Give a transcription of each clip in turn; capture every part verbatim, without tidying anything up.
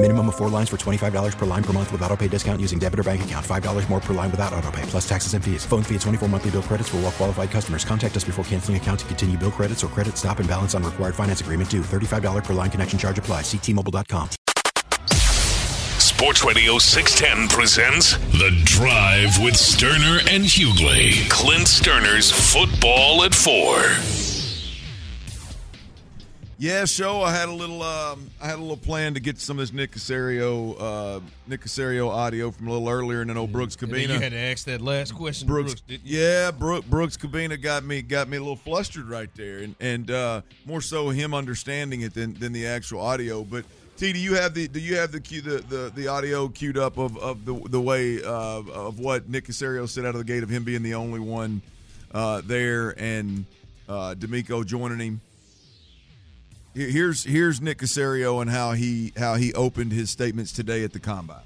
Minimum of four lines for twenty-five dollars per line per month with autopay discount using debit or bank account. five dollars more per line without autopay, plus taxes and fees. Phone fee at twenty-four monthly bill credits for well qualified customers. Contact us before canceling account to continue bill credits or credit stop and balance on required finance agreement due. thirty-five dollars per line connection charge applies. See T Mobile dot com. Sports Radio six ten presents The Drive with Sterner and Hughley. Clint Sterner's Football at Four. Yeah, show. I had a little, um, I had a little plan to get some of this Nick Caserio, uh, Nick Caserio audio from a little earlier, and then old Brooks Cabina. You had to ask that last question, Brooks. Brooks did you? Yeah, Brooks, Brooks Cabina got me, got me a little flustered right there, and and uh, more so him understanding it than than the actual audio. But T, do you have the do you have the cue the, the, the audio queued up of, of the the way uh, of what Nick Caserio said out of the gate of him being the only one uh, there and uh, DeMeco joining him? Here's here's Nick Caserio and how he how he opened his statements today at the combine.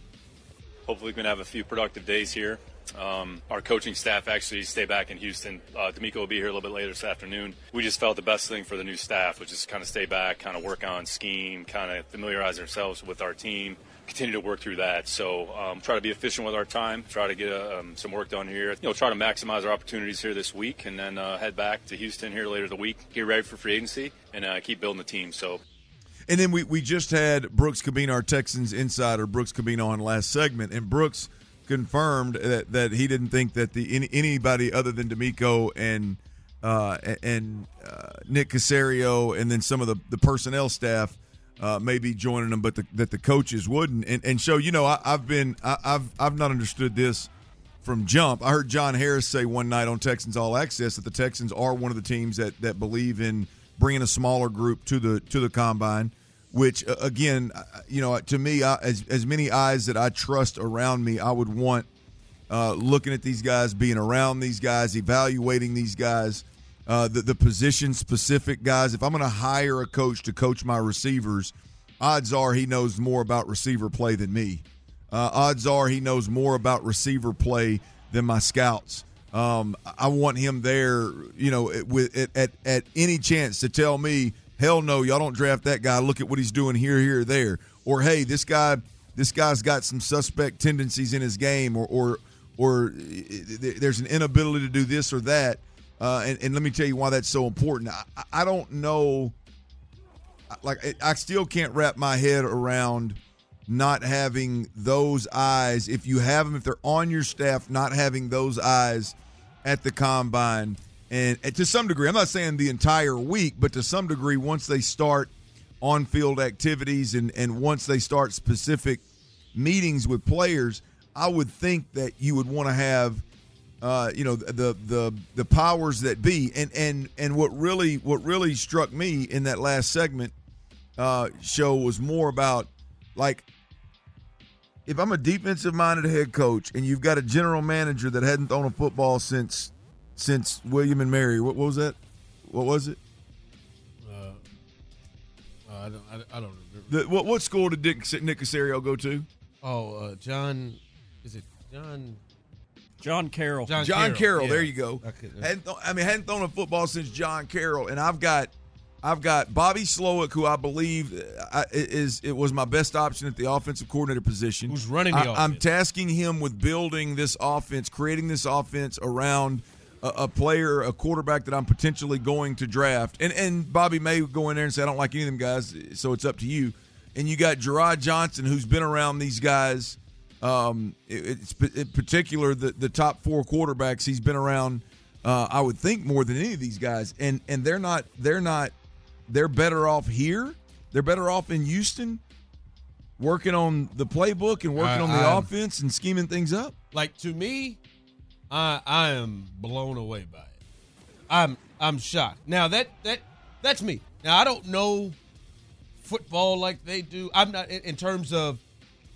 Hopefully, we're gonna have a few productive days here. Um, our coaching staff actually stay back in Houston. Uh, DeMeco will be here a little bit later this afternoon. We just felt the best thing for the new staff was just kind of stay back, kind of work on scheme, kind of familiarize ourselves with our team, continue to work through that. So um, try to be efficient with our time, try to get uh, um, some work done here. You know, try to maximize our opportunities here this week, and then uh, head back to Houston here later in the week, get ready for free agency, and uh, keep building the team. So, and then we, we just had Brooks Cabina, our Texans insider, Brooks Cabina on last segment, and Brooks confirmed that, that he didn't think that the any, anybody other than DeMeco and uh, and uh, Nick Caserio and then some of the, the personnel staff Uh, maybe joining them, but the, that the coaches wouldn't. And and so, you know, I, I've been I, I've I've not understood this from jump. I heard John Harris say one night on Texans All Access that the Texans are one of the teams that that believe in bringing a smaller group to the to the combine. Which uh, again, you know, to me, I, as as many eyes that I trust around me, I would want uh, looking at these guys, being around these guys, evaluating these guys. Uh, the, the position-specific guys, if I'm going to hire a coach to coach my receivers, odds are he knows more about receiver play than me. Uh, odds are he knows more about receiver play than my scouts. Um, I want him there, you know, with, at, at, at any chance to tell me, hell no, y'all don't draft that guy. Look at what he's doing here, here, there. Or, hey, this guy, this guy's got some suspect tendencies in his game, or, or, or there's an inability to do this or that. Uh, and, and let me tell you why that's so important. I, I don't know. Like, I still can't wrap my head around not having those eyes. If you have them, if they're on your staff, not having those eyes at the combine. And, and to some degree, I'm not saying the entire week, but to some degree, once they start on-field activities and, and once they start specific meetings with players, I would think that you would want to have – Uh, you know, the the the powers that be, and and and what really what really struck me in that last segment uh, show was more about, like, if I'm a defensive-minded head coach and you've got a general manager that hadn't thrown a football since since William and Mary, what, what was that? What was it? Uh, I don't I, I don't remember. The, what what school did Dick, Nick Caserio go to? Oh, uh, John, is it John? John Carroll. John, John Carroll. Carroll yeah. There you go. Okay. Th- I mean, hadn't thrown a football since John Carroll, and I've got, I've got Bobby Slowik, who I believe I, is it was my best option at the offensive coordinator position. Who's running the I, offense? I'm tasking him with building this offense, creating this offense around a, a player, a quarterback that I'm potentially going to draft. And and Bobby may go in there and say, I don't like any of them guys, so it's up to you. And you got Gerard Johnson, who's been around these guys. Um, it's in particular the, the top four quarterbacks he's been around. Uh, I would think more than any of these guys, and and they're not they're not they're better off here. They're better off in Houston. working on the playbook and working I, on the I'm, offense and scheming things up. Like, to me, I I am blown away by it. I'm I'm shocked. Now that that that's me. Now I don't know football like they do. I'm not in, in terms of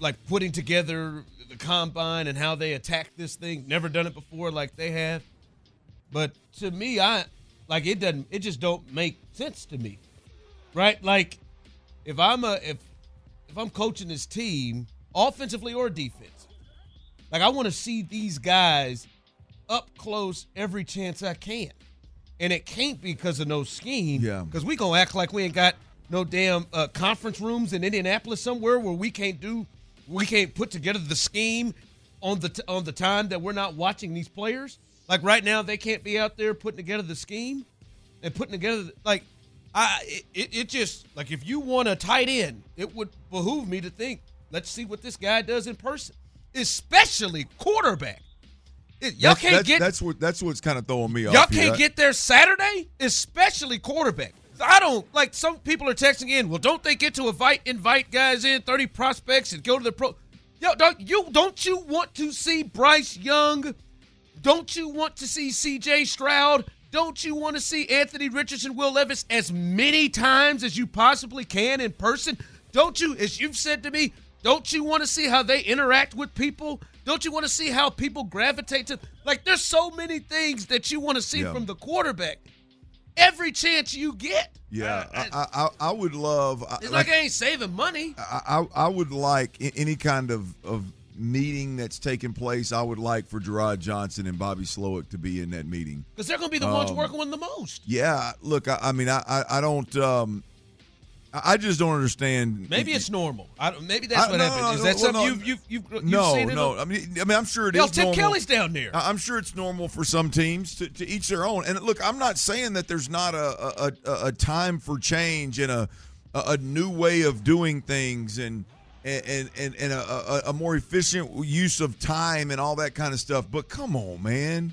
like putting together the combine and how they attack this thing. Never done it before like they have. But to me, I like it doesn't. It just don't make sense to me, right? Like if I'm a if if I'm coaching this team, offensively or defense, like I want to see these guys up close every chance I can. And it can't be because of no scheme. Yeah. Because we going to act like we ain't got no damn uh, conference rooms in Indianapolis somewhere where we can't do, we can't put together the scheme on the t- on the time that we're not watching these players. Like right now, they can't be out there putting together the scheme and putting together, the, like, I it, it just, like if you want a tight end, it would behoove me to think, let's see what this guy does in person, especially quarterback. It, y'all that's, can't that's, get that's what that's what's kind of throwing me off. Y'all can't here. get there Saturday, especially quarterback. I don't like. Some people are texting in. Well, don't they get to invite invite guys in thirty prospects and go to the pro? Yo, don't you don't you want to see Bryce Young? Don't you want to see C J Stroud? Don't you want to see Anthony Richardson, Will Levis as many times as you possibly can in person? Don't you, as you've said to me, don't you want to see how they interact with people? Don't you want to see how people gravitate to – like, there's so many things that you want to see yeah. from the quarterback every chance you get. Yeah, I, I, I, I would love – It's like, like I ain't saving money. I, I, I would like any kind of, of meeting that's taking place, I would like for Gerard Johnson and Bobby Slowik to be in that meeting. Because they're going to be the um, ones working with the most. Yeah, look, I, I mean, I, I, I don't um, – I just don't understand. Maybe it's normal. I don't, maybe that's I, what no, happened. Is no, that well, something no, you've, you've, you've, you've no, seen? No, no. I mean, I mean, I'm sure it Yo, is Tim normal. Tim Kelly's down there. I'm sure it's normal for some teams to, to each their own. And, look, I'm not saying that there's not a a, a time for change and a a new way of doing things and and, and, and a, a more efficient use of time and all that kind of stuff. But come on, man.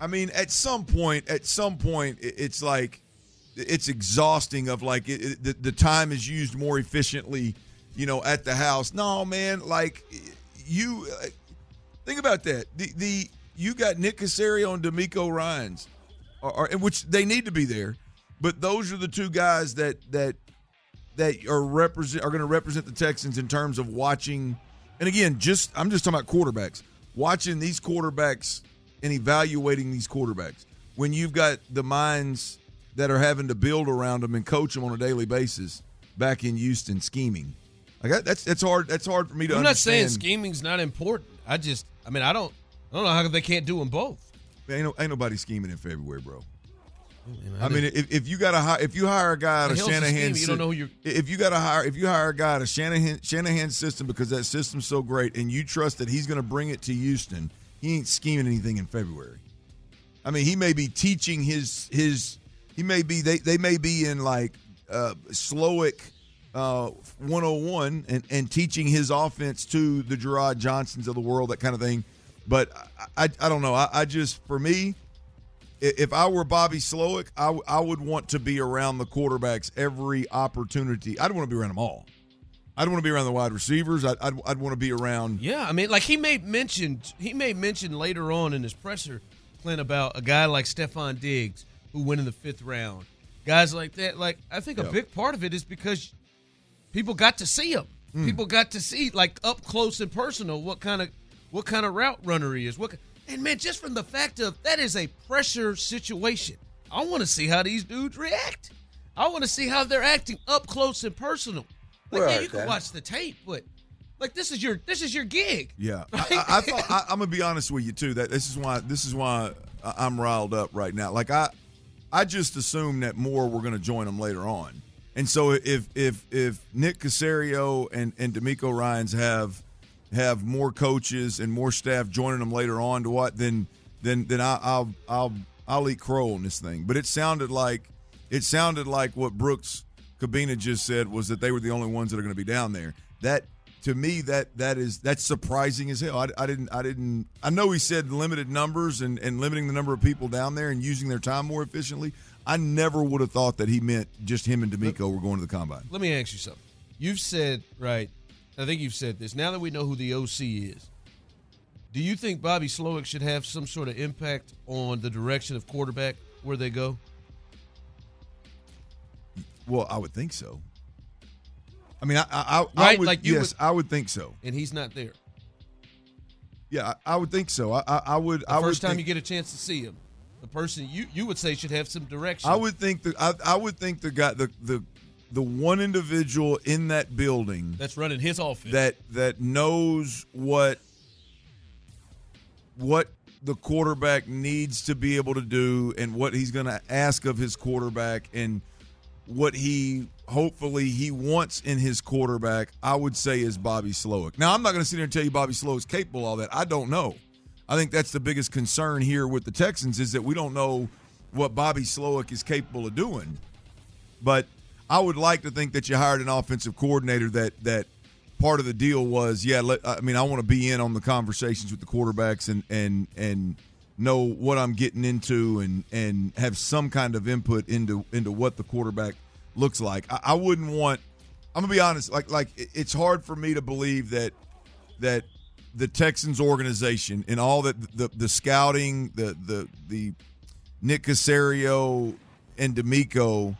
I mean, at some point, at some point, it's like – it's exhausting of like it, it, the, the time is used more efficiently, you know, at the house. No, man, like you like, think about that. The the you got Nick Caserio and DeMeco Ryans, or, or which they need to be there, but those are the two guys that that that are represent are going to represent the Texans in terms of watching. And again, just I'm just talking about quarterbacks, watching these quarterbacks and evaluating these quarterbacks. When you've got the minds that are having to build around them and coach them on a daily basis back in Houston scheming. Like that's that's hard that's hard for me to I'm understand. I'm not saying scheming's not important. I just I mean I don't I don't know how they can't do them both. Ain't, no, ain't nobody scheming in February, bro. Man, I, I mean if, if you got a if you hire a guy out of Shanahan's you don't know who you're if you got to hire if you hire a guy out of Shanahan Shanahan's system because that system's so great and you trust that he's going to bring it to Houston, he ain't scheming anything in February. I mean, he may be teaching his his He may be they, they may be in like uh, Slowik uh, one oh one and, and teaching his offense to the Gerard Johnsons of the world, that kind of thing. But I I, I don't know. I, I just for me, if I were Bobby Slowik, I, w- I would want to be around the quarterbacks every opportunity. I'd want to be around them all. I'd want to be around the wide receivers. I'd I'd, I'd want to be around. Yeah, I mean, like he made mention he made mention later on in his presser, Clint, about a guy like Stephon Diggs who went in the fifth round, guys like that. Like I think yep. a big part of it is because people got to see him. Mm. People got to see like up close and personal what kind of what kind of route runner he is. What and man, just from the fact of that is a pressure situation. I want to see how these dudes react. I want to see how they're acting up close and personal. Like Where yeah, you can that? watch the tape, but like this is your this is your gig. Yeah, right? I, I, I thought I, I'm gonna be honest with you too. That this is why this is why I'm riled up right now. Like I. I just assume that more were going to join them later on. And so if if if Nick Caserio and, and DeMeco Ryans have have more coaches and more staff joining them later on to what then then then I, I'll I'll I'll eat crow on this thing. But it sounded like it sounded like what Brooks Cabina just said was that they were the only ones that are going to be down there. That to me that that is that's surprising as hell. I, I didn't I didn't I know he said limited numbers and, and limiting the number of people down there and using their time more efficiently. I never would have thought that he meant just him and DeMeco were going to the combine. Let me ask you something. You've said right I think you've said this. Now that we know who the O C is, do you think Bobby Slowik should have some sort of impact on the direction of quarterback, where they go? Well, I would think so. I mean, I, I, I, right? I would, like you yes, would, I would think so. And he's not there. Yeah, I, I would think so. I, I, I would. The I first would time think, you get a chance to see him, the person you, you would say should have some direction. I would think the I, I would think the guy the the the one individual in that building that's running his offense that that knows what what the quarterback needs to be able to do and what he's going to ask of his quarterback and what he hopefully he wants in his quarterback, I would say is Bobby Slowik. Now, I'm not going to sit here and tell you Bobby Slowik's capable of all that. I don't know. I think that's the biggest concern here with the Texans is that we don't know what Bobby Slowik is capable of doing. But I would like to think that you hired an offensive coordinator that that part of the deal was, yeah, let, I mean, I want to be in on the conversations with the quarterbacks and and and know what I'm getting into and and have some kind of input into into what the quarterback looks like. I, I wouldn't want – I'm going to be honest. Like, like it's hard for me to believe that that the Texans organization and all that the, the scouting, the the the Nick Caserio and DeMeco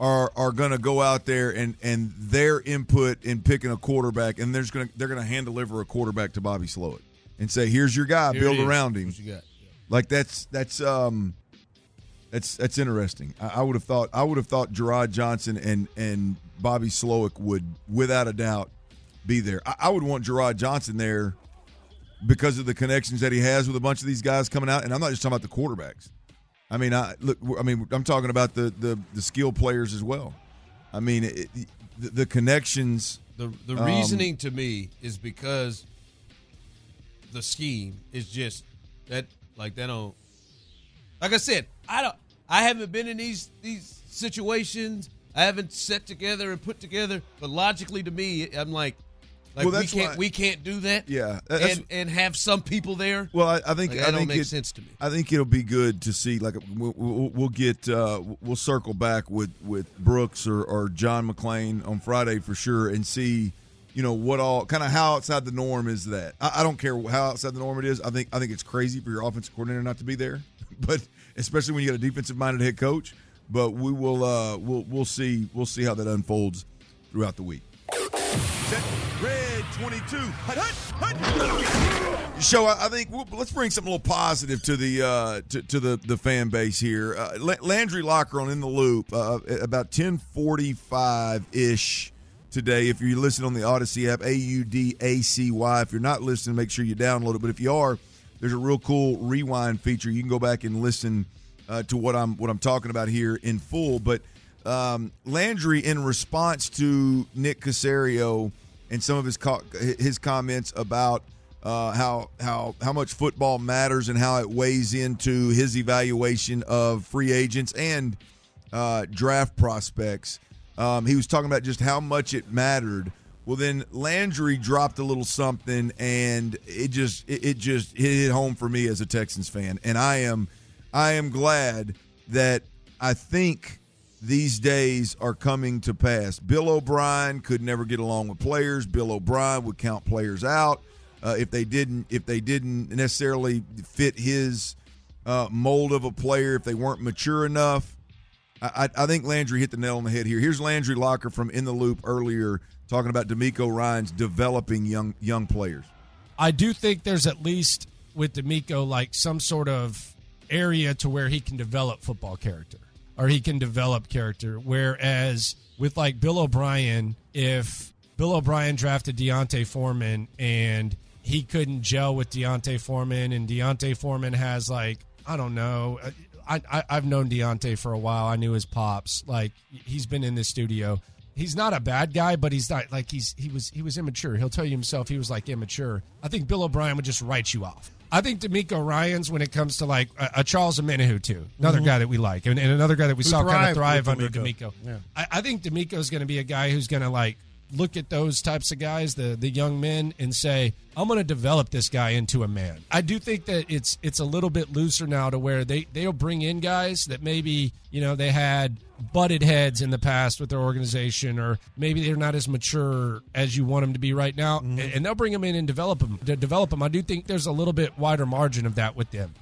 are are going to go out there and and their input in picking a quarterback, and there's going they're going to hand deliver a quarterback to Bobby Slowik and say, here's your guy, Here build around him. Yeah. Like that's that's um. That's that's interesting. I, I would have thought I would have thought Gerard Johnson and and Bobby Slowik would, without a doubt, be there. I, I would want Gerard Johnson there because of the connections that he has with a bunch of these guys coming out. And I'm not just talking about the quarterbacks. I mean, I look. I mean, I'm talking about the the, the skill players as well. I mean, it, the, the connections. The the reasoning um, to me is because the scheme is just that like that don't. Like I said, I don't. I haven't been in these these situations. I haven't set together and put together. But logically, to me, I'm like, like well, we can't why, we can't do that. Yeah, and and have some people there. Well, I, I think like, I that think don't make it, sense to me. I think it'll be good to see. Like we'll, we'll, we'll get uh, we'll circle back with, with Brooks or, or John McClain on Friday for sure and see, you know, what all kind of how outside the norm is that. I, I don't care how outside the norm it is. I think I think it's crazy for your offensive coordinator not to be there. But especially when you got a defensive-minded head coach, but we will uh, we'll we'll see we'll see how that unfolds throughout the week. Set, red twenty-two. Hut, hut, hut. So I, I think we'll, let's bring something a little positive to the uh, to, to the the fan base here. Uh, Landry Locker on In the Loop uh, at about ten forty-five ish today. If you're listening on the Odyssey app, A U D A C Y. If you're not listening, make sure you download it. But if you are, there's a real cool rewind feature. You can go back and listen uh, to what I'm what I'm talking about here in full. But um, Landry, in response to Nick Caserio and some of his co- his comments about uh, how how how much football matters and how it weighs into his evaluation of free agents and uh, draft prospects, um, he was talking about just how much it mattered. Well, then Landry dropped a little something, and it just it, it just hit it home for me as a Texans fan. And I am I am glad that I think these days are coming to pass. Bill O'Brien could never get along with players. Bill O'Brien would count players out uh, if they didn't if they didn't necessarily fit his uh, mold of a player, if they weren't mature enough. I, I think Landry hit the nail on the head here. Here's Landry Locker from In the Loop earlier talking about DeMeco Ryans developing young young players. I do think there's at least with DeMeco like some sort of area to where he can develop football character or he can develop character. Whereas with like Bill O'Brien, if Bill O'Brien drafted D'Onta Foreman and he couldn't gel with D'Onta Foreman and D'Onta Foreman has like, I don't know – I, I, I've known D'Onta for a while. I knew his pops. Like he's been in this studio. He's not a bad guy, but he's not like he's he was he was immature. He'll tell you himself he was like immature. I think Bill O'Brien would just write you off. I think DeMeco Ryans, when it comes to like a, a Charles Omenihu too, another mm-hmm. guy that we like and, and another guy that we who saw kind of thrive under DeMeco. DeMeco. Yeah. I, I think DeMeco's going to be a guy who's going to like look at those types of guys, the the young men, and say, I'm going to develop this guy into a man. I do think that it's it's a little bit looser now to where they, they'll bring in guys that maybe, you know, they had butted heads in the past with their organization, or maybe they're not as mature as you want them to be right now, mm-hmm. and they'll bring them in and develop them. To develop them. I do think there's a little bit wider margin of that with them.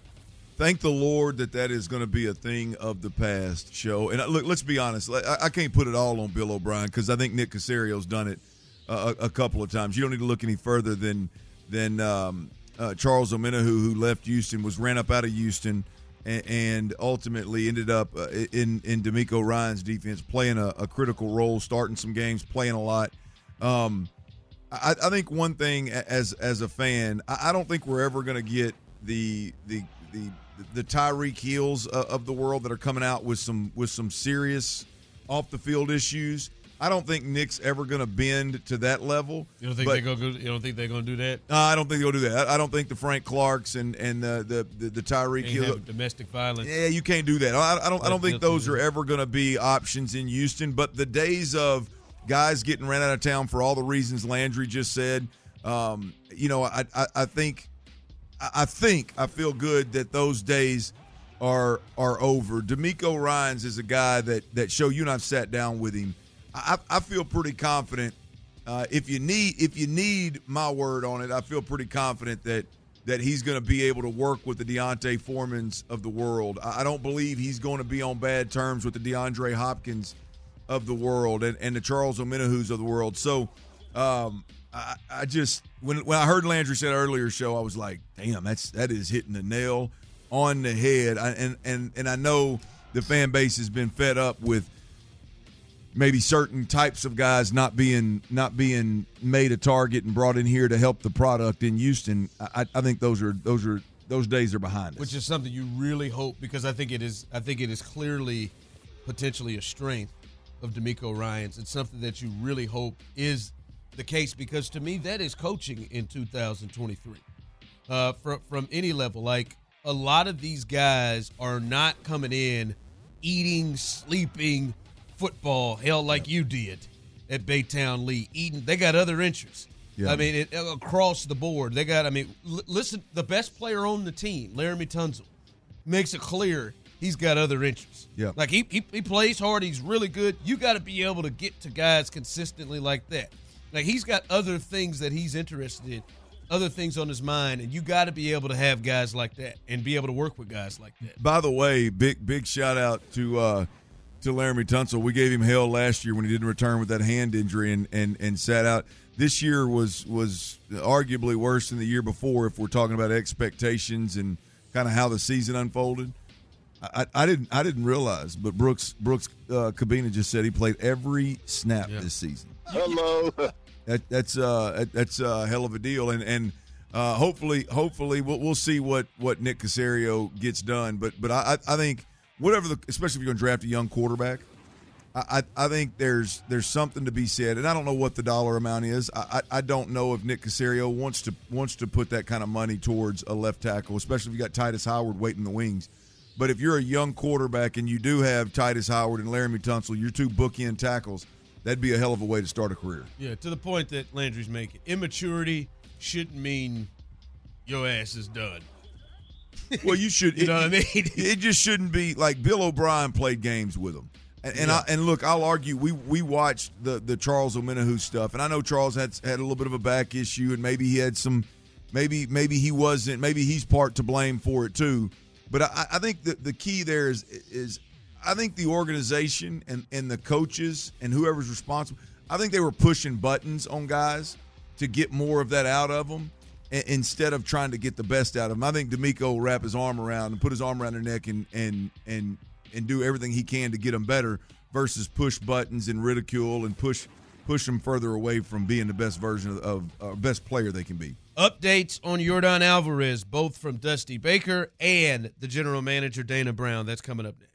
Thank the Lord that that is going to be a thing of the past, show. And look, let's be honest. I can't put it all on Bill O'Brien because I think Nick Caserio's done it a, a couple of times. You don't need to look any further than than um, uh, Charles Omenihu, who left Houston, was ran up out of Houston, and, and ultimately ended up in, in DeMeco Ryans' defense, playing a, a critical role, starting some games, playing a lot. Um, I, I think one thing as as a fan, I, I don't think we're ever going to get the the the the Tyreek Hills of the world that are coming out with some with some serious off the field issues. I don't think Nick's ever going to bend to that level. You don't think they're going to do, you don't think they're going to do that? Uh, I don't think they'll do that. I, I don't think the Frank Clarks and and uh, the the, the Tyreek Hill domestic violence. Yeah, you can't do that. I, I don't I don't think those are ever going to be options in Houston. But the days of guys getting ran out of town for all the reasons Landry just said, um, you know, I I, I think. I think I feel good that those days are are over. DeMeco Ryans is a guy that, that show you and I've sat down with him. I, I feel pretty confident. Uh, if you need if you need my word on it, I feel pretty confident that that he's going to be able to work with the D'Onta Foremans of the world. I, I don't believe he's going to be on bad terms with the DeAndre Hopkins of the world and, and the Charles Omenihus of the world. So. Um, I, I just when when I heard Landry said earlier show, I was like, damn, that's that is hitting the nail on the head. I, and and and I know the fan base has been fed up with maybe certain types of guys not being not being made a target and brought in here to help the product in Houston. I, I think those are those are those days are behind us, which is something you really hope, because I think it is I think it is clearly potentially a strength of DeMeco Ryans. It's something that you really hope is the case, because to me that is coaching in two thousand twenty-three uh from from any level. Like, a lot of these guys are not coming in eating, sleeping football hell like yeah. you did at Baytown Lee eating. They got other interests. yeah. I mean, it, across the board they got I mean l- listen the best player on the team, Laremy Tunsil, makes it clear he's got other interests. yeah like he, he, he plays hard, he's really good. You got to be able to get to guys consistently like that. Like, he's got other things that he's interested in, other things on his mind, and you got to be able to have guys like that and be able to work with guys like that. By the way, big big shout out to uh, to Laremy Tunsil. We gave him hell last year when he didn't return with that hand injury and, and, and sat out. This year was was arguably worse than the year before if we're talking about expectations and kind of how the season unfolded. I, I didn't I didn't realize, but Brooks Brooks uh, Cabina just said he played every snap yeah. this season. Hello. That, that's uh, that's a hell of a deal, and and uh, hopefully hopefully we'll we'll see what, what Nick Caserio gets done. But but I I think whatever the, especially if you're going to draft a young quarterback, I, I I think there's there's something to be said, and I don't know what the dollar amount is. I I, I don't know if Nick Caserio wants to wants to put that kind of money towards a left tackle, especially if you got Tytus Howard waiting in the wings. But if you're a young quarterback and you do have Tytus Howard and Laremy Tunsil, your two bookend tackles, that'd be a hell of a way to start a career. Yeah, to the point that Landry's making. Immaturity shouldn't mean your ass is done. Well, you should. you it, know what I mean? It just shouldn't be. Like, Bill O'Brien played games with him. And and, yeah. I, and look, I'll argue, we we watched the, the Charles Omenihu stuff, and I know Charles had, had a little bit of a back issue, and maybe he had some, maybe maybe he wasn't, maybe he's part to blame for it too. But I, I think the, the key there is is I think the organization and, and the coaches and whoever's responsible, I think they were pushing buttons on guys to get more of that out of them instead of trying to get the best out of them. I think DeMeco will wrap his arm around and put his arm around their neck and and and, and do everything he can to get them better versus push buttons and ridicule and push push them further away from being the best version of, of uh, best player they can be. Updates on Yordan Alvarez, both from Dusty Baker and the general manager, Dana Brown. That's coming up next.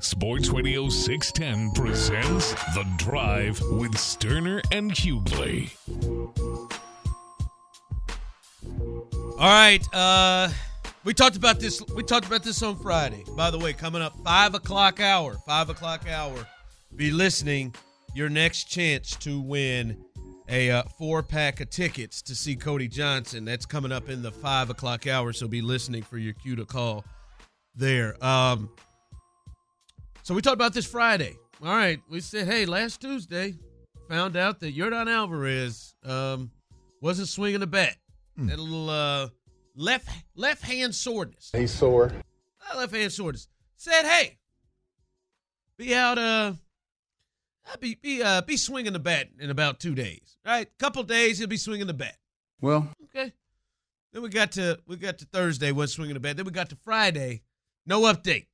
Sports Radio six ten presents The Drive with Sterner and Hughley. All right, uh, we talked about this. We talked about this on Friday. By the way, coming up five o'clock hour, five o'clock hour. Be listening. Your next chance to win a uh, four pack of tickets to see Cody Johnson. That's coming up in the five o'clock hour. So be listening for your cue to call there. Um, So we talked about this Friday. All right, we said, hey, last Tuesday, found out that Yordan Alvarez um, wasn't swinging the bat. Mm. That little uh, left left hand soreness. He's sore. Uh, left hand soreness. Said, hey, be out. Uh, be be uh, be swinging the bat in about two days. All right, couple days he'll be swinging the bat. Well, okay. Then we got to we got to Thursday, wasn't swinging the bat. Then we got to Friday, no update.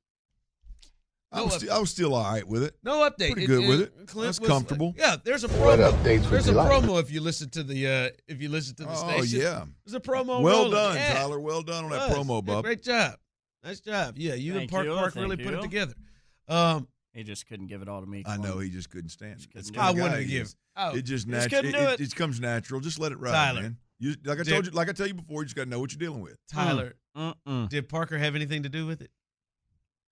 No I, was st- I was still all right with it. No update. Pretty good it, it, with it. Clint That's was comfortable. Like, yeah, there's a promo. There's a like? promo if you listen to the uh, if you listen to the oh, station. Oh yeah. There's a promo. Well rolling. done, yeah. Tyler. Well done on that promo, Bob. Yeah, great job. Nice job. Yeah, you Thank and Park you. Park Thank really you. put it together. Um, he just couldn't give it all to me. I know he just couldn't stand it. Couldn't I wouldn't give. Is, oh, it just natural. It, it. It, it comes natural. Just let it ride, Tyler. man. You, like I did, told you, like I tell you before, you just got to know what you're dealing with. Tyler, did Parker have anything to do with it?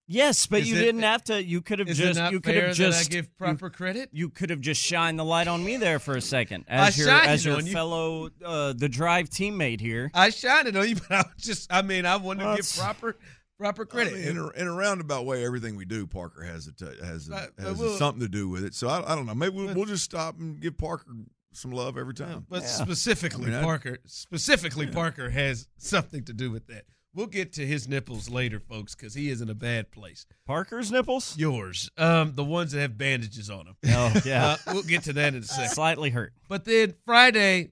Yes, but is you it, didn't have to. You could have just. Is it not you could fair have just, that I give proper credit? You, you could have just shined the light on me there for a second, as I your as your fellow you. uh, the Drive teammate here. I shined it on you, but I was just. I mean, I wanted well, to give proper proper credit. I mean, in, a, in a roundabout way, everything we do, Parker has a t- has a, has we'll, something to do with it. So I, I don't know. Maybe we'll, we'll just stop and give Parker some love every time. But yeah. specifically, I mean, Parker specifically yeah. Parker has something to do with that. We'll get to his nipples later, folks, because he is in a bad place. Parker's nipples? Yours. Um, the ones that have bandages on them. Oh, yeah. Uh, we'll get to that in a second. Slightly hurt. But then Friday,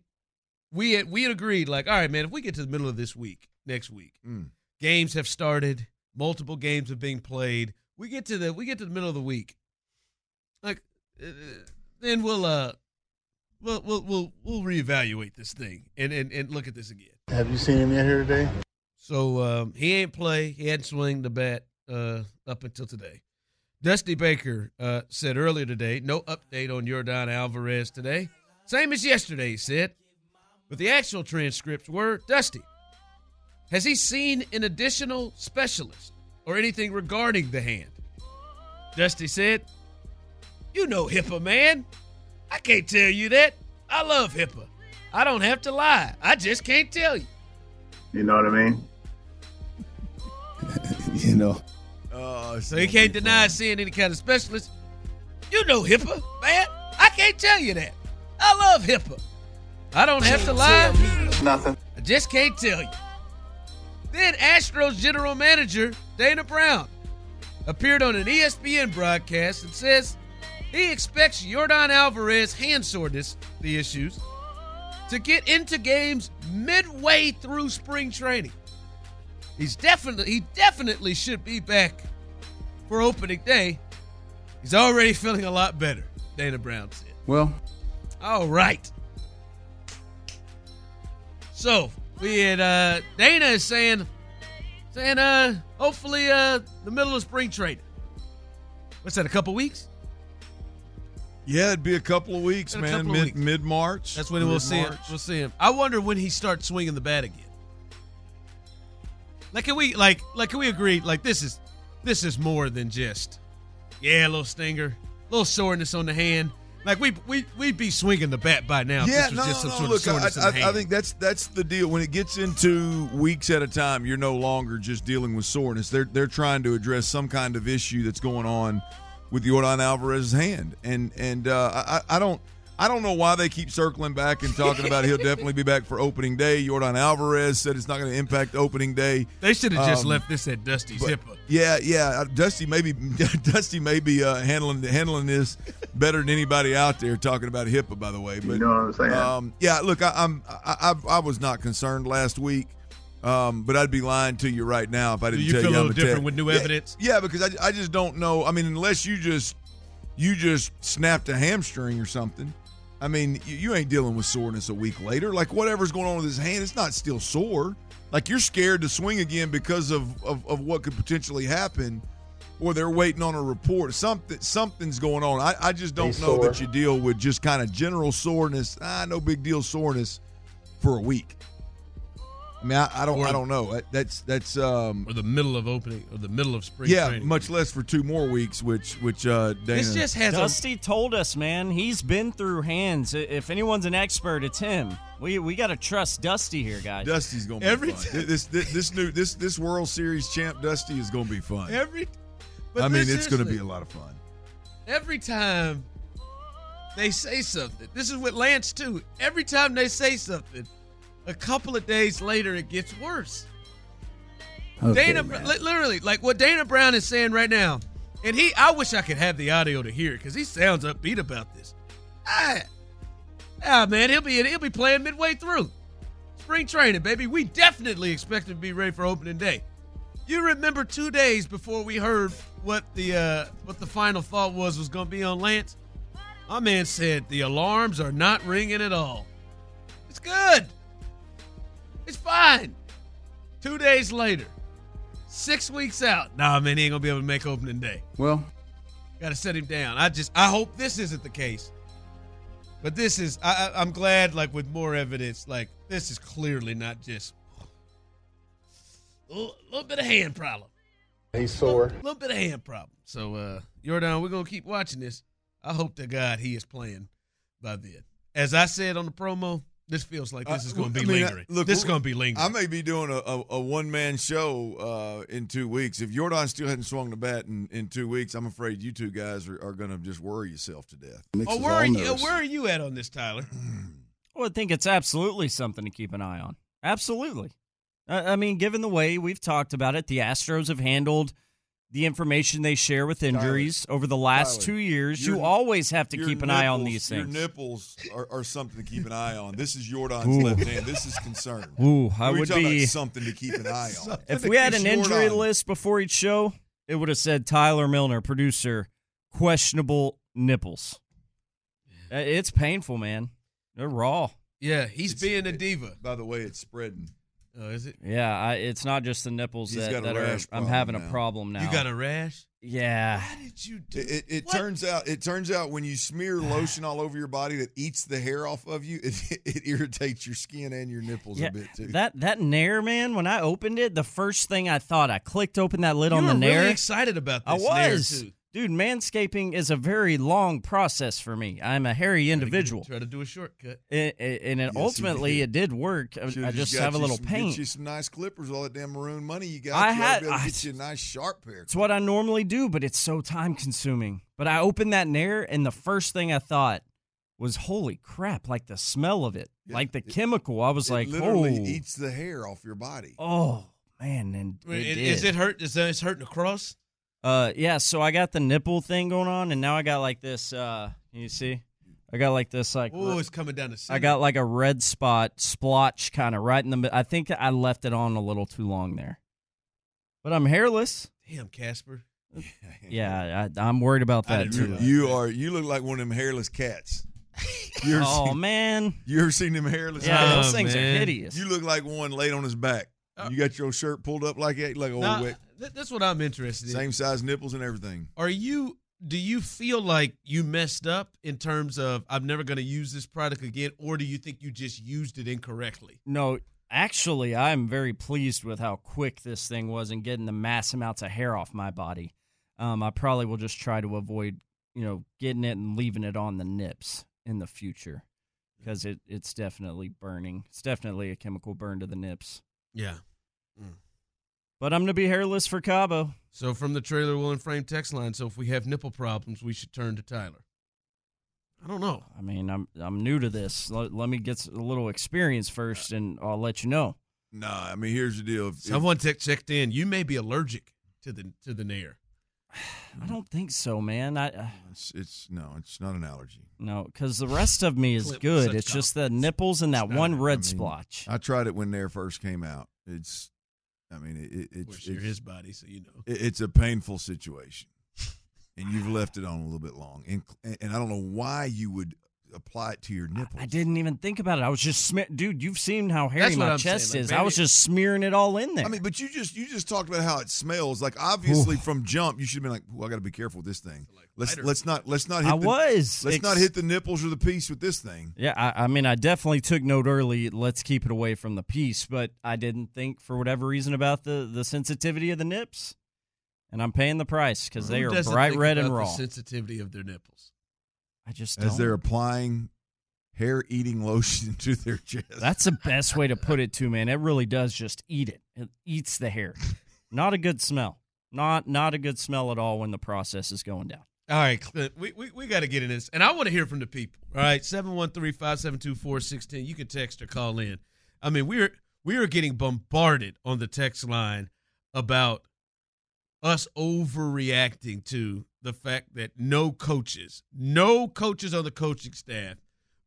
we had, we had agreed, like, all right, man, if we get to the middle of this week, next week, mm. games have started, multiple games are being played. We get to the we get to the middle of the week, like, uh, then we'll uh, we'll we'll we'll we'll reevaluate this thing and and, and look at this again. Have you seen him in here today? So um, he ain't play. He hadn't swung the bat uh, up until today. Dusty Baker uh, said earlier today, no update on Yordan Alvarez today. Same as yesterday, he said. But the actual transcripts were, Dusty, has he seen an additional specialist or anything regarding the hand? Dusty said, you know HIPAA, man. I can't tell you that. I love HIPAA. I don't have to lie. I just can't tell you. You know what I mean? you know. Uh, so he can't deny fun. seeing any kind of specialist. You know HIPAA, man. I can't tell you that. I love HIPAA. I don't have to lie. Nothing. I just can't tell you. Then Astros general manager Dana Brown appeared on an E S P N broadcast and says he expects Yordan Alvarez hand soreness, the issues, to get into games midway through spring training. He's definitely he definitely should be back for opening day. He's already feeling a lot better, Dana Brown said. Well, all right. So we had uh, Dana is saying, saying uh, hopefully uh, the middle of spring training. What's that? A couple weeks? Yeah, it'd be a couple of weeks, man. Of Mid weeks. mid-March. That's when mid-March. we'll see him. We'll see him. I wonder when he starts swinging the bat again. Like, can we like like can we agree? Like, this is this is more than just yeah, a little stinger, a little soreness on the hand. Like, we we we'd be swinging the bat by now. Yeah, if this was no, just some no, sort look, of soreness I, in the I, hand. I think that's that's the deal. When it gets into weeks at a time, you're no longer just dealing with soreness. They're they're trying to address some kind of issue that's going on with Yordan Alvarez's hand, and and uh, I I don't I don't know why they keep circling back and talking about he'll definitely be back for opening day. Yordan Alvarez said it's not going to impact opening day. They should have um, just left this at Dusty's HIPAA. Yeah, yeah, Dusty maybe Dusty may be uh, handling handling this better than anybody out there talking about HIPAA. By the way, but you know what I'm saying? Um, yeah, look, I, I'm I, I I was not concerned last week. Um, but I'd be lying to you right now if I didn't you tell you. You feel a little different tech. with new yeah, evidence? Yeah, because I, I just don't know. I mean, unless you just you just snapped a hamstring or something. I mean, you, you ain't dealing with soreness a week later. Like, whatever's going on with his hand, it's not still sore. Like, you're scared to swing again because of, of, of what could potentially happen, or they're waiting on a report. Something Something's going on. I, I just don't He's know sore. that you deal with just kind of general soreness, ah, no big deal soreness for a week. I mean, I, I don't, or, I don't know. That's that's um, or the middle of opening, or the middle of spring. Yeah, training. Much less for two more weeks. Which, which, uh, Dana. This just has Dusty a- told us, man. He's been through hands. If anyone's an expert, it's him. We we got to trust Dusty here, guys. Dusty's gonna be Every fun. Time. This, this this new this this World Series champ Dusty is gonna be fun. Every, I mean, it's gonna be a lot of fun. Every time they say something, this is with Lance too. Every time they say something, a couple of days later, it gets worse. Okay, Dana, man. Literally, like what Dana Brown is saying right now, and he, I wish I could have the audio to hear it because he sounds upbeat about this. Ah, ah, man, he'll be he'll be playing midway through spring training, baby. We definitely expect him to be ready for opening day. You remember two days before we heard what the uh, what the final thought was was going to be on Lance? My man said the alarms are not ringing at all. It's good. It's fine. Two days later, six weeks out. Nah, man, he ain't going to be able to make opening day. Well, got to set him down. I just, I hope this isn't the case. But this is, I, I'm glad, like, with more evidence, like, this is clearly not just a little, little bit of hand problem. He's sore. A little, little bit of hand problem. So, uh, Yordan, we're going to keep watching this. I hope to God he is playing by then. As I said on the promo, this feels like this is going to be I mean, lingering. I, look, this is going to be lingering. I may be doing a, a, a one-man show uh, in two weeks. If Yordan still hadn't swung the bat in, in two weeks, I'm afraid you two guys are, are going to just worry yourself to death. Oh, where are, you, where are you at on this, Tyler? Well, I think it's absolutely something to keep an eye on. Absolutely. I, I mean, given the way we've talked about it, the Astros have handled the information they share with injuries Tyler, over the last Tyler, two years. You always have to keep an nipples, eye on these things. Your nipples are, are something to keep an eye on. This is Yordan's left hand. This is concern. Ooh, I would be about something to keep an eye on. If we had an injury Yordan. list before each show, it would have said Tyler Milner, producer, questionable nipples. It's painful, man. They're raw. Yeah, he's it's, being a diva. By the way, it's spreading. Oh, is it? Yeah, I, it's not just the nipples He's that, that are. I'm having now. a problem now. You got a rash? Yeah. What did you do? It, it, it turns out. It turns out when you smear lotion all over your body that eats the hair off of you, it, it irritates your skin and your nipples yeah, a bit too. That that Nair, man. When I opened it, the first thing I thought, I clicked open that lid you on the Nair. You were really excited about this. I was. Nair Dude, manscaping is a very long process for me. I'm a hairy individual. Try to, get, try to do a shortcut. It, it, and it yes, ultimately, it did work. I, I just have a little some, pain. Get you some nice clippers, all that damn maroon money you got. I you had, I, get you a nice sharp hair. It's what I normally do, but it's so time-consuming. But I opened that Nair, and the first thing I thought, was, holy crap, like the smell of it, yeah, like the it, chemical. I was it like, literally oh. eats the hair off your body. Oh, man. And it Wait, is did. it hurt? Is it hurting across? Uh, yeah, so I got the nipple thing going on, and now I got like this, uh, you see? I got like this, like, oh, it's coming down the center. I got like a red spot, splotch kind of right in the middle. I think I left it on a little too long there. But I'm hairless. Damn, Casper. Yeah, I, I'm worried about that too. You are, you look like one of them hairless cats. Oh, seen, man. You ever seen them hairless yeah, cats? Yeah, those things man. are hideous. You look like one laid on his back. Uh, you got your shirt pulled up like that, like old nah, wet. Th- that's what I'm interested in. Same size nipples and everything. Are you? Do you feel like you messed up in terms of I'm never going to use this product again, or do you think you just used it incorrectly? No, actually, I'm very pleased with how quick this thing was in getting the mass amounts of hair off my body. Um, I probably will just try to avoid, you know, getting it and leaving it on the nips in the future because it, it's definitely burning. It's definitely a chemical burn to the nips. Yeah. Mm. But I'm going to be hairless for Cabo. So from the Trailer Will and Frame text line, so if we have nipple problems, we should turn to Tyler. I don't know. I mean, I'm I'm new to this. Let, let me get a little experience first, and I'll let you know. Nah, I mean, here's the deal. If, Someone if, tech checked in. You may be allergic to the to the Nair. I don't think so, man. I uh, it's, it's no, it's not an allergy. No, because the rest of me is good. It's just the nipples and that one red I mean, splotch. I tried it when Nair first came out. It's, I mean, it, it, it's you're it's, his body, so you know it, it's a painful situation, and you've left it on a little bit long, and and I don't know why you would apply it to your nipples. I, I didn't even think about it. I was just smear, dude. You've seen how hairy my I'm chest saying, like, is. Maybe, I was just smearing it all in there. I mean, but you just you just talked about how it smells. Like obviously, Ooh. from jump, you should have been like, "Ooh, I got to be careful with this thing. Like let's let's not let's not hit I the, was let's it's, not hit the nipples or the piece with this thing." Yeah, I, I mean, I definitely took note early. Let's keep it away from the piece, but I didn't think for whatever reason about the the sensitivity of the nips, and I'm paying the price because they are bright red and raw. The sensitivity of their nipples. I just don't. As they're applying hair-eating lotion to their chest. That's the best way to put it, too, man. It really does just eat it. It eats the hair. Not a good smell. Not not a good smell at all when the process is going down. All right, Clint, we we, we got to get into this. And I want to hear from the people. All right, seven one three, five seven two, four one six. You can text or call in. I mean, we are we are getting bombarded on the text line about us overreacting to the fact that no coaches, no coaches on the coaching staff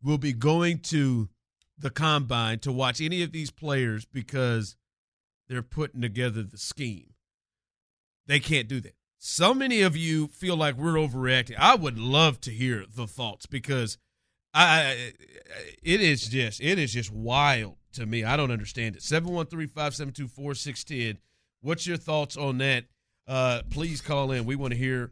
will be going to the combine to watch any of these players because they're putting together the scheme. They can't do that. So many of you feel like we're overreacting. I would love to hear the thoughts because I it is just it is just wild to me. I don't understand it. seven one three, five seven two, four six one zero. What's your thoughts on that? Uh, please call in. We want to hear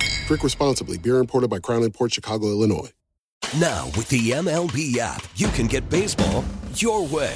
Drink responsibly. Beer imported by Crown Imports, Chicago, Illinois. Now with the M L B app, you can get baseball your way.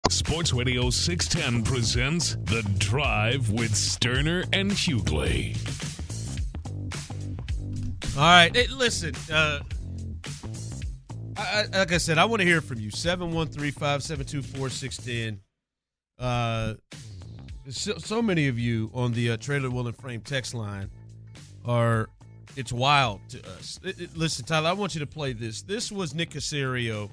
Sports Radio six ten presents The Drive with Sterner and Hughley. All right, hey, listen, uh, I, I, like I said, I want to hear from you. seven one three, five seven two, four six one zero. Uh, so, so many of you on the uh, Trailer Will and Frame text line are, it's wild to us. It, it, listen, Tyler, I want you to play this. This was Nick Caserio.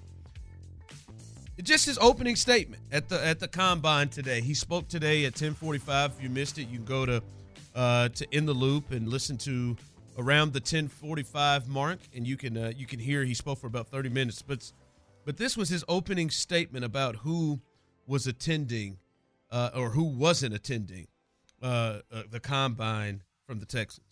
Just his opening statement at the at the combine today. He spoke today at ten forty-five. If you missed it, you can go to uh, to In the Loop and listen to around the ten forty-five mark, and you can uh, you can hear he spoke for about thirty minutes. But but this was his opening statement about who was attending uh, or who wasn't attending uh, uh, the combine from the Texans?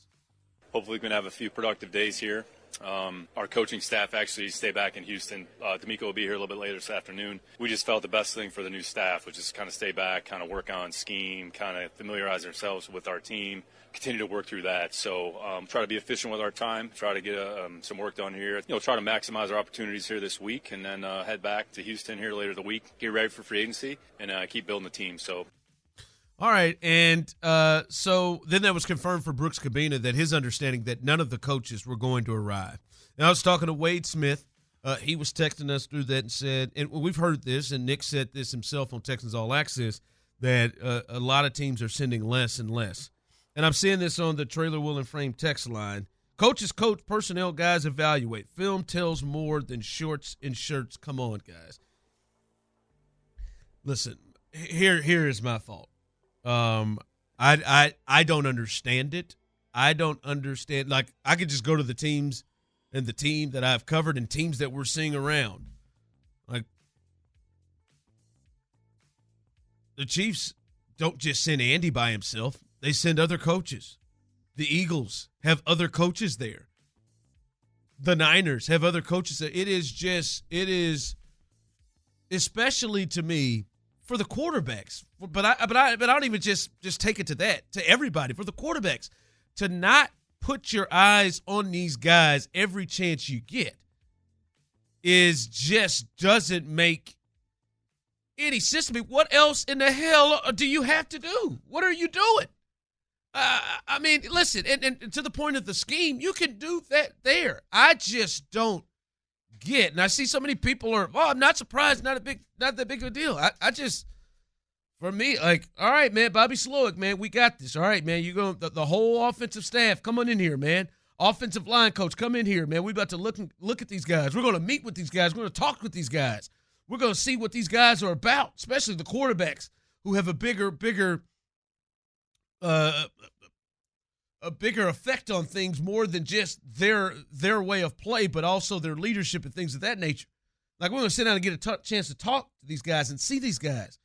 Hopefully we can have a few productive days here. Um, our coaching staff actually stay back in Houston. Uh, DeMeco will be here a little bit later this afternoon. We just felt the best thing for the new staff was just kind of stay back, kind of work on scheme, kind of familiarize ourselves with our team, continue to work through that. So um, try to be efficient with our time, try to get uh, um, some work done here. You know, try to maximize our opportunities here this week, and then uh, head back to Houston here later in the week, get ready for free agency, and uh, keep building the team. So. All right, and uh, so then that was confirmed for Brooks Cabina that his understanding that none of the coaches were going to arrive. Now I was talking to Wade Smith. Uh, he was texting us through that and said, and we've heard this, and Nick said this himself on Texans All Access, that uh, a lot of teams are sending less and less. And I'm seeing this on the Trailer Wheel and Frame text line. Coaches coach, personnel guys evaluate. Film tells more than shorts and shirts. Come on, guys. Listen, here here is my fault. Um, I, I, I don't understand it. I don't understand. Like, I could just go to the teams and the team that I've covered and teams that we're seeing around. Like, the Chiefs don't just send Andy by himself. They send other coaches. The Eagles have other coaches there. The Niners have other coaches there. It is just, it is, especially to me, for the quarterbacks, but I but I but I don't even just just take it to that, to everybody, for the quarterbacks to not put your eyes on these guys every chance you get is just doesn't make any sense to me. What else in the hell do you have to do? What are you doing? Uh, I mean, listen, and, and to the point of the scheme, you can do that there. I just don't get, and I see so many people are, oh, I'm not surprised, not a big, not that big of a deal. I, I just, for me, like, all right, man, Bobby Slowik, man, we got this. All right, man, you're going, the, the whole offensive staff, come on in here, man. Offensive line coach, come in here, man. We're about to look, look at these guys. We're going to meet with these guys. We're going to talk with these guys. We're going to see what these guys are about, especially the quarterbacks who have a bigger, bigger, uh, a bigger effect on things more than just their their way of play, but also their leadership and things of that nature. Like, we're going to sit down and get a t- chance to talk to these guys and see these guys.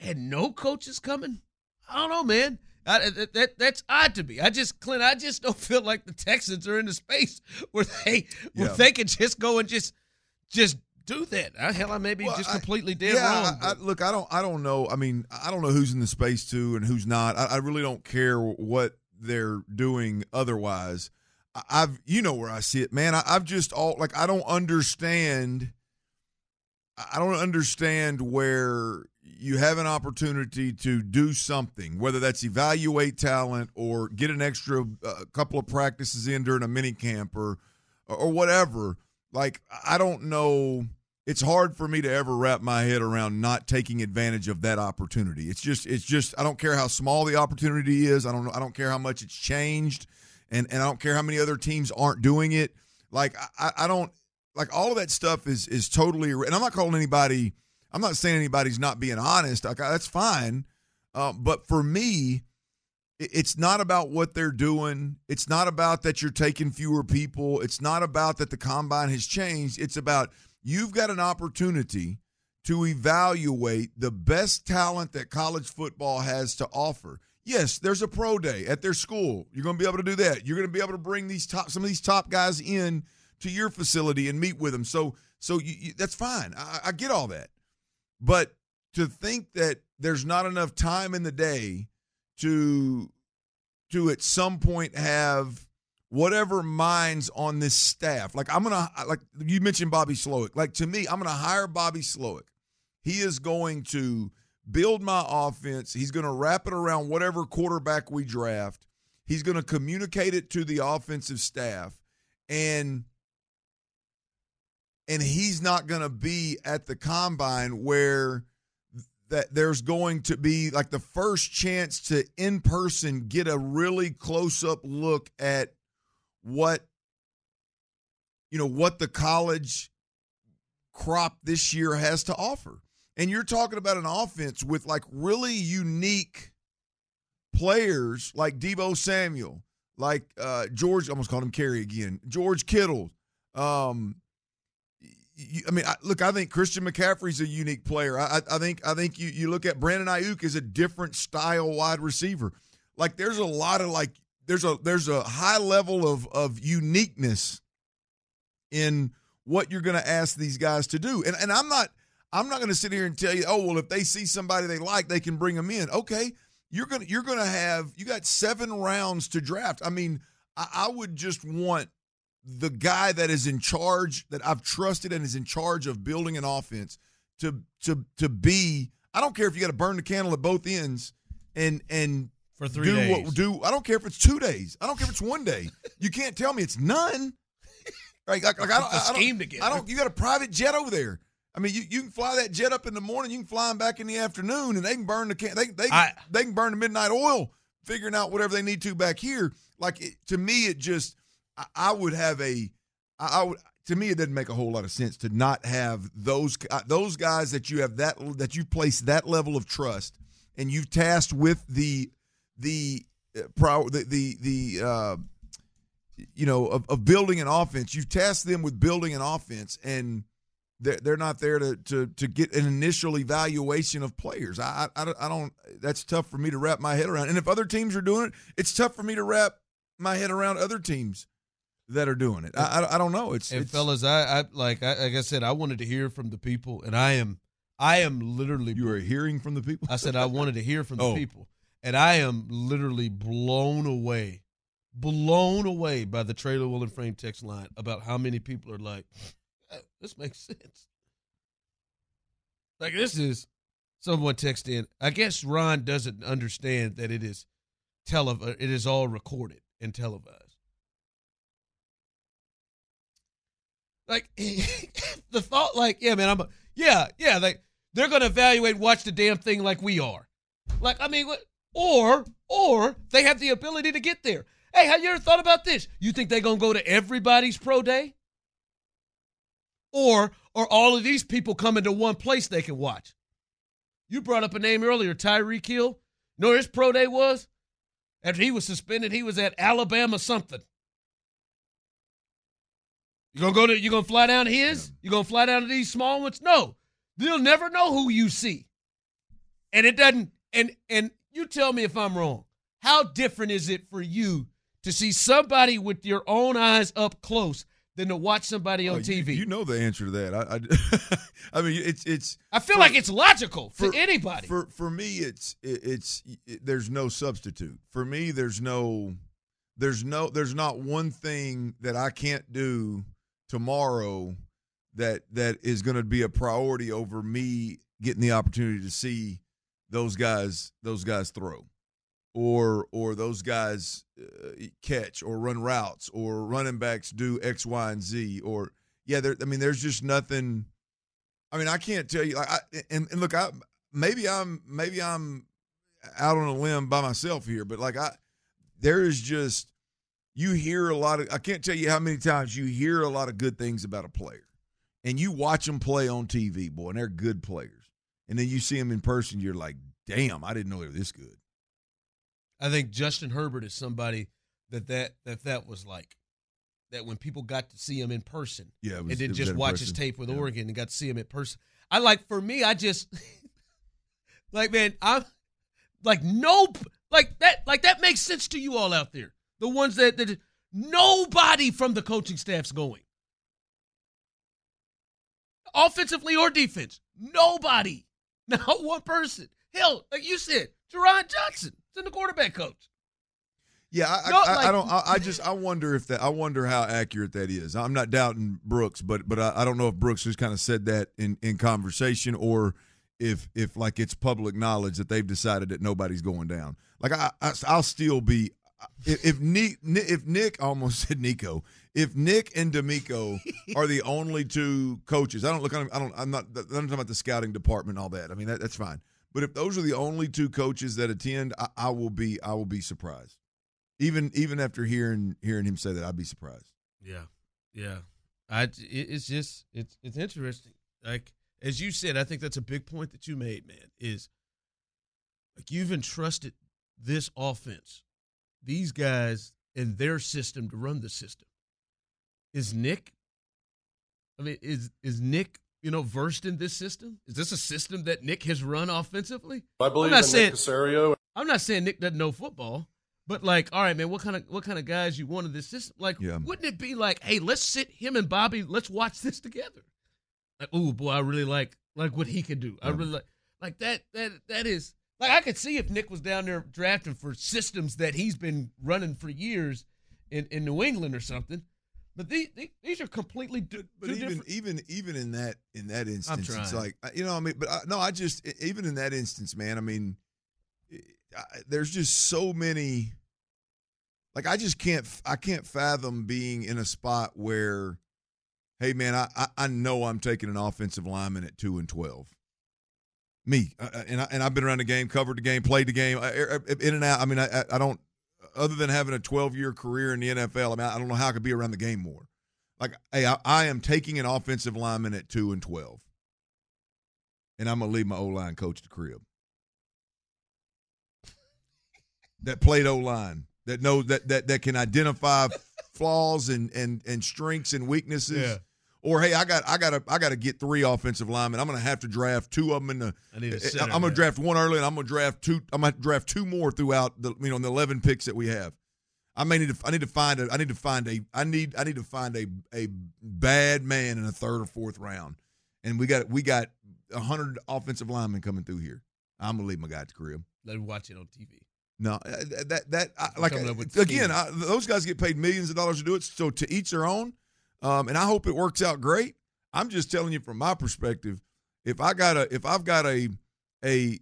And no coaches coming? I don't know, man. I, that, that That's odd to me. I just, Clint, I just don't feel like the Texans are in the space where they where yeah. they can just go and just just do that. Hell, I may be well, just I, completely dead yeah, wrong. I, I, look, I don't, I don't know. I mean, I don't know who's in the space, too, and who's not. I, I really don't care what they're doing otherwise. I've, you know where I see it, man. I, I've just all like, I don't understand. I don't understand where you have an opportunity to do something, whether that's evaluate talent or get an extra uh, couple of practices in during a mini camp or, or whatever. Like, I don't know. It's hard for me to ever wrap my head around not taking advantage of that opportunity. It's just, it's just, I don't care how small the opportunity is. I don't I don't care how much it's changed, and, and I don't care how many other teams aren't doing it. Like, I, I don't, like, all of that stuff is is totally, and I'm not calling anybody, I'm not saying anybody's not being honest. Like, that's fine. Uh, but for me, it's not about what they're doing. It's not about that you're taking fewer people. It's not about that the combine has changed. It's about, you've got an opportunity to evaluate the best talent that college football has to offer. Yes, there's a pro day at their school. You're going to be able to do that. You're going to be able to bring these top, some of these top guys in to your facility and meet with them. So, so you, you, that's fine. I, I get all that. But to think that there's not enough time in the day to, to at some point have whatever minds on this staff. Like, I'm going to, like you mentioned Bobby Slowik. Like, to me, I'm going to hire Bobby Slowik. He is going to build my offense. He's going to wrap it around whatever quarterback we draft. He's going to communicate it to the offensive staff. And, and he's not going to be at the combine where that there's going to be like the first chance to in person get a really close up look at what, you know, what the college crop this year has to offer. And you're talking about an offense with like really unique players like Debo Samuel, like uh, George, I almost called him Carey again, George Kittle. Um, you, I mean, I, look, I think Christian McCaffrey's a unique player. I, I, I think I think you, you look at Brandon Ayuk as a different style wide receiver. like there's a lot of like there's a there's a high level of of uniqueness in what you're going to ask these guys to do. And and I'm not I'm not going to sit here and tell you, oh, well, if they see somebody they like, they can bring them in. Okay, you're going to you're going to have you got seven rounds to draft. I mean, I, I would just want the guy that is in charge, that I've trusted and is in charge of building an offense to to to be. I don't care if you got to burn the candle at both ends and and for three do days. What, do I don't care if it's two days. I don't care if it's one day. You can't tell me it's none. Like, like, like I don't. I don't, I don't. You got a private jet over there. I mean, you, you can fly that jet up in the morning. You can fly them back in the afternoon, and they can burn the can. They they I, they can burn the midnight oil, figuring out whatever they need to back here. Like it, to me, it just I, I would have a I, I would to me it doesn't make a whole lot of sense to not have those those guys that you have that that you place that level of trust, and you've tasked with the the uh, pro the the, the uh, you know, of, of building an offense. You've tasked them with building an offense, and they're, they're not there to, to to get an initial evaluation of players. I, I, I don't – that's tough for me to wrap my head around. And if other teams are doing it, it's tough for me to wrap my head around other teams that are doing it. I, I, I don't know. It's, and, it's, fellas, I, I like I, like I said, I wanted to hear from the people, and I am I am literally – You are hearing from the people? I said I wanted to hear from the oh. people, and I am literally blown away. Blown away by the trailer wheel and frame text line about how many people are like, this makes sense. Like, this is someone texted in. I guess Ron doesn't understand that it is tele- it is all recorded and televised. Like the thought, like, yeah, man, I'm a, yeah, yeah, like they're gonna evaluate, watch the damn thing like we are. Like, I mean, or or they have the ability to get there. Hey, have you ever thought about this? You think they're going to go to everybody's pro day? Or are all of these people coming to one place they can watch? You brought up a name earlier, Tyreek Hill. You know where his pro day was? After he was suspended, he was at Alabama something. You going to go to, you going to fly down to his? You going to fly down to these small ones? No. You'll never know who you see. And it doesn't, and and you tell me if I'm wrong. How different is it for you to see somebody with your own eyes up close than to watch somebody on oh, you, T V? You know the answer to that. I, I, I mean, it's it's. I feel for, like it's logical for, to anybody. For for me, it's it, it's it, there's no substitute. For me, there's no there's no there's not one thing that I can't do tomorrow that that is going to be a priority over me getting the opportunity to see those guys those guys throw. Or or those guys uh, catch or run routes or running backs do X, Y, and Z. Or, yeah, there, I mean, there's just nothing. I mean, I can't tell you. Like, I, and, and look, I maybe I'm maybe I'm out on a limb by myself here, but like I, there is just you hear a lot of. I can't tell you how many times you hear a lot of good things about a player, and you watch them play on T V, boy, and they're good players, and then you see them in person, you're like, damn, I didn't know they were this good. I think Justin Herbert is somebody that that, that that was like, that when people got to see him in person, yeah, it was, and didn't it just watch person. his tape with yeah. Oregon and got to see him in person. I like, for me, I just, like, man, I'm, like, nope, like that, like that makes sense to you all out there. The ones that, that nobody from the coaching staff's going. Offensively or defense, nobody, not one person. Hell, like you said, Gerard Johnson. Than the quarterback coach. Yeah, I, no, I, like, I don't. I, I just I wonder if that. I wonder how accurate that is. I'm not doubting Brooks, but but I, I don't know if Brooks just kind of said that in, in conversation or if if like it's public knowledge that they've decided that nobody's going down. Like I, I I'll still be if, if Nick if Nick I almost said Nico if Nick and DeMeco are the only two coaches. I don't look. I don't. I'm not. I'm talking about the scouting department and all that. I mean that, that's fine. But if those are the only two coaches that attend, I, I will be I will be surprised. Even even after hearing hearing him say that, I'd be surprised. Yeah, yeah. I it, it's just it's it's interesting. Like as you said, I think that's a big point that you made, man. Is like you've entrusted this offense, these guys and their system to run the system. Is Nick? I mean, is is Nick? You know, versed in this system? Is this a system that Nick has run offensively? I believe in Nick Caserio. I'm not saying Nick doesn't know football, but like, all right, man, what kind of what kind of guys you want in this system? Like, yeah. wouldn't it be like, hey, let's sit him and Bobby, let's watch this together. Like, oh boy, I really like like what he can do. Yeah. I really like like that that that is like I could see if Nick was down there drafting for systems that he's been running for years in, in New England or something. But these these are completely d- but two even, different. Even even in that in that instance, it's like you know what I mean. But I, no, I just even in that instance, man. I mean, I, there's just so many. Like I just can't I can't fathom being in a spot where, hey man, I I, I know I'm taking an offensive lineman at two and twelve. Me I, and I, and I've been around the game, covered the game, played the game, I, in and out. I mean, I I don't. Other than having a twelve-year career in the N F L, I mean, I don't know how I could be around the game more. Like, hey, I, I am taking an offensive lineman at two and twelve, and I'm gonna leave my O-line coach to crib. That played O-line, that knows that that that can identify flaws and and and strengths and weaknesses. Yeah. Or hey, I got I got to I got to get three offensive linemen. I'm gonna have to draft two of them in the. I need a center, I'm gonna man. draft one early, and I'm gonna draft two. I'm gonna draft two more throughout the you know in the eleven picks that we have. I may need to I need to find a I need to find a I need I need to find a a bad man in the third or fourth round, and we got we got a hundred offensive linemen coming through here. I'm gonna leave my guy at the crib. Let me watch it on T V. No, that that, that I, like I, again, I, those guys get paid millions of dollars to do it. So to each their own. Um, and I hope it works out great. I'm just telling you from my perspective, if I got a, if I've got a, a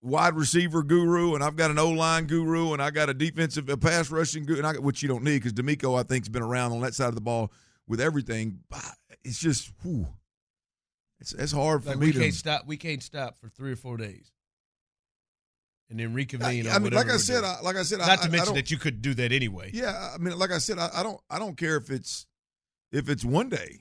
wide receiver guru, and I've got an O-line guru, and I got a defensive, a pass rushing guru, and I got, which you don't need because DeMeco, I think, has been around on that side of the ball with everything. But it's just, whew, it's it's hard for like me we to. Can't stop, we can't stop for three or four days, and then reconvene. I, I mean, like I said, I, like I said, not I, to mention that you could do that anyway. Yeah, I mean, like I said, I, I don't, I don't care if it's. If it's one day,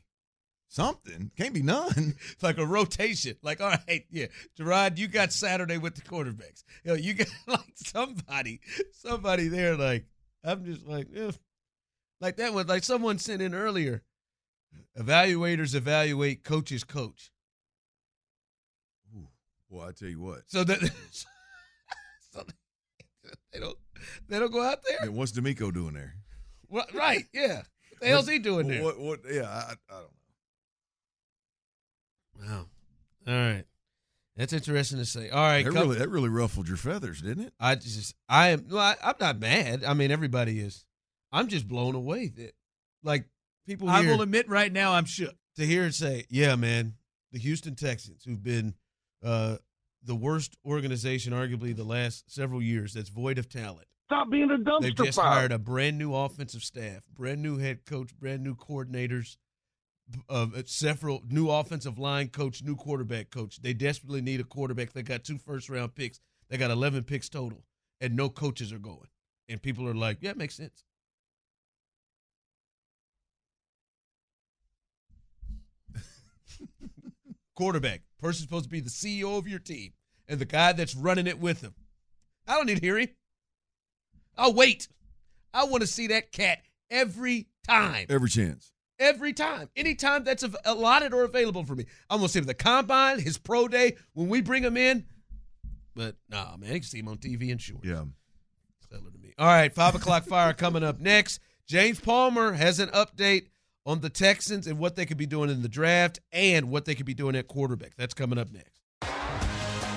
something can't be none. It's like a rotation. Like, all right, yeah, Gerard, you got Saturday with the quarterbacks. You know, you got like somebody, somebody there. Like, I'm just like, eh. Like that was like someone sent in earlier. Evaluators evaluate, coaches coach. Ooh, well, I tell you what. So that so they don't they don't go out there. And what's DeMeco doing there? Well, right, yeah. What the hell's he doing there? What, what, yeah, I, I don't know. Wow. All right. That's interesting to say. All right. That, couple, really, that really ruffled your feathers, didn't it? I just, I am, well, I, I'm not mad. I mean, everybody is. I'm just blown away that, like, people here, I will admit right now I'm shook. To hear it say, yeah, man, the Houston Texans, who've been uh, the worst organization, arguably, the last several years, that's void of talent. Stop being a dumpster fire. They've just hired a brand new offensive staff, brand new head coach, brand new coordinators, uh, several new offensive line coach, new quarterback coach. They desperately need a quarterback. They got two first round picks. They got eleven picks total, and no coaches are going. And people are like, "Yeah, it makes sense." Quarterback, person's supposed to be the C E O of your team, and the guy that's running it with him. I don't need to hear him. I'll wait. I want to see that cat every time. Every chance. Every time. Anytime that's allotted or available for me. I'm going to see him at the combine, his pro day, when we bring him in. But, nah, man, you can see him on T V and shorts. Yeah. Settle to me. All right, five o'clock fire coming up next. James Palmer has an update on the Texans and what they could be doing in the draft and what they could be doing at quarterback. That's coming up next.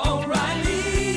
oh, O'Reilly.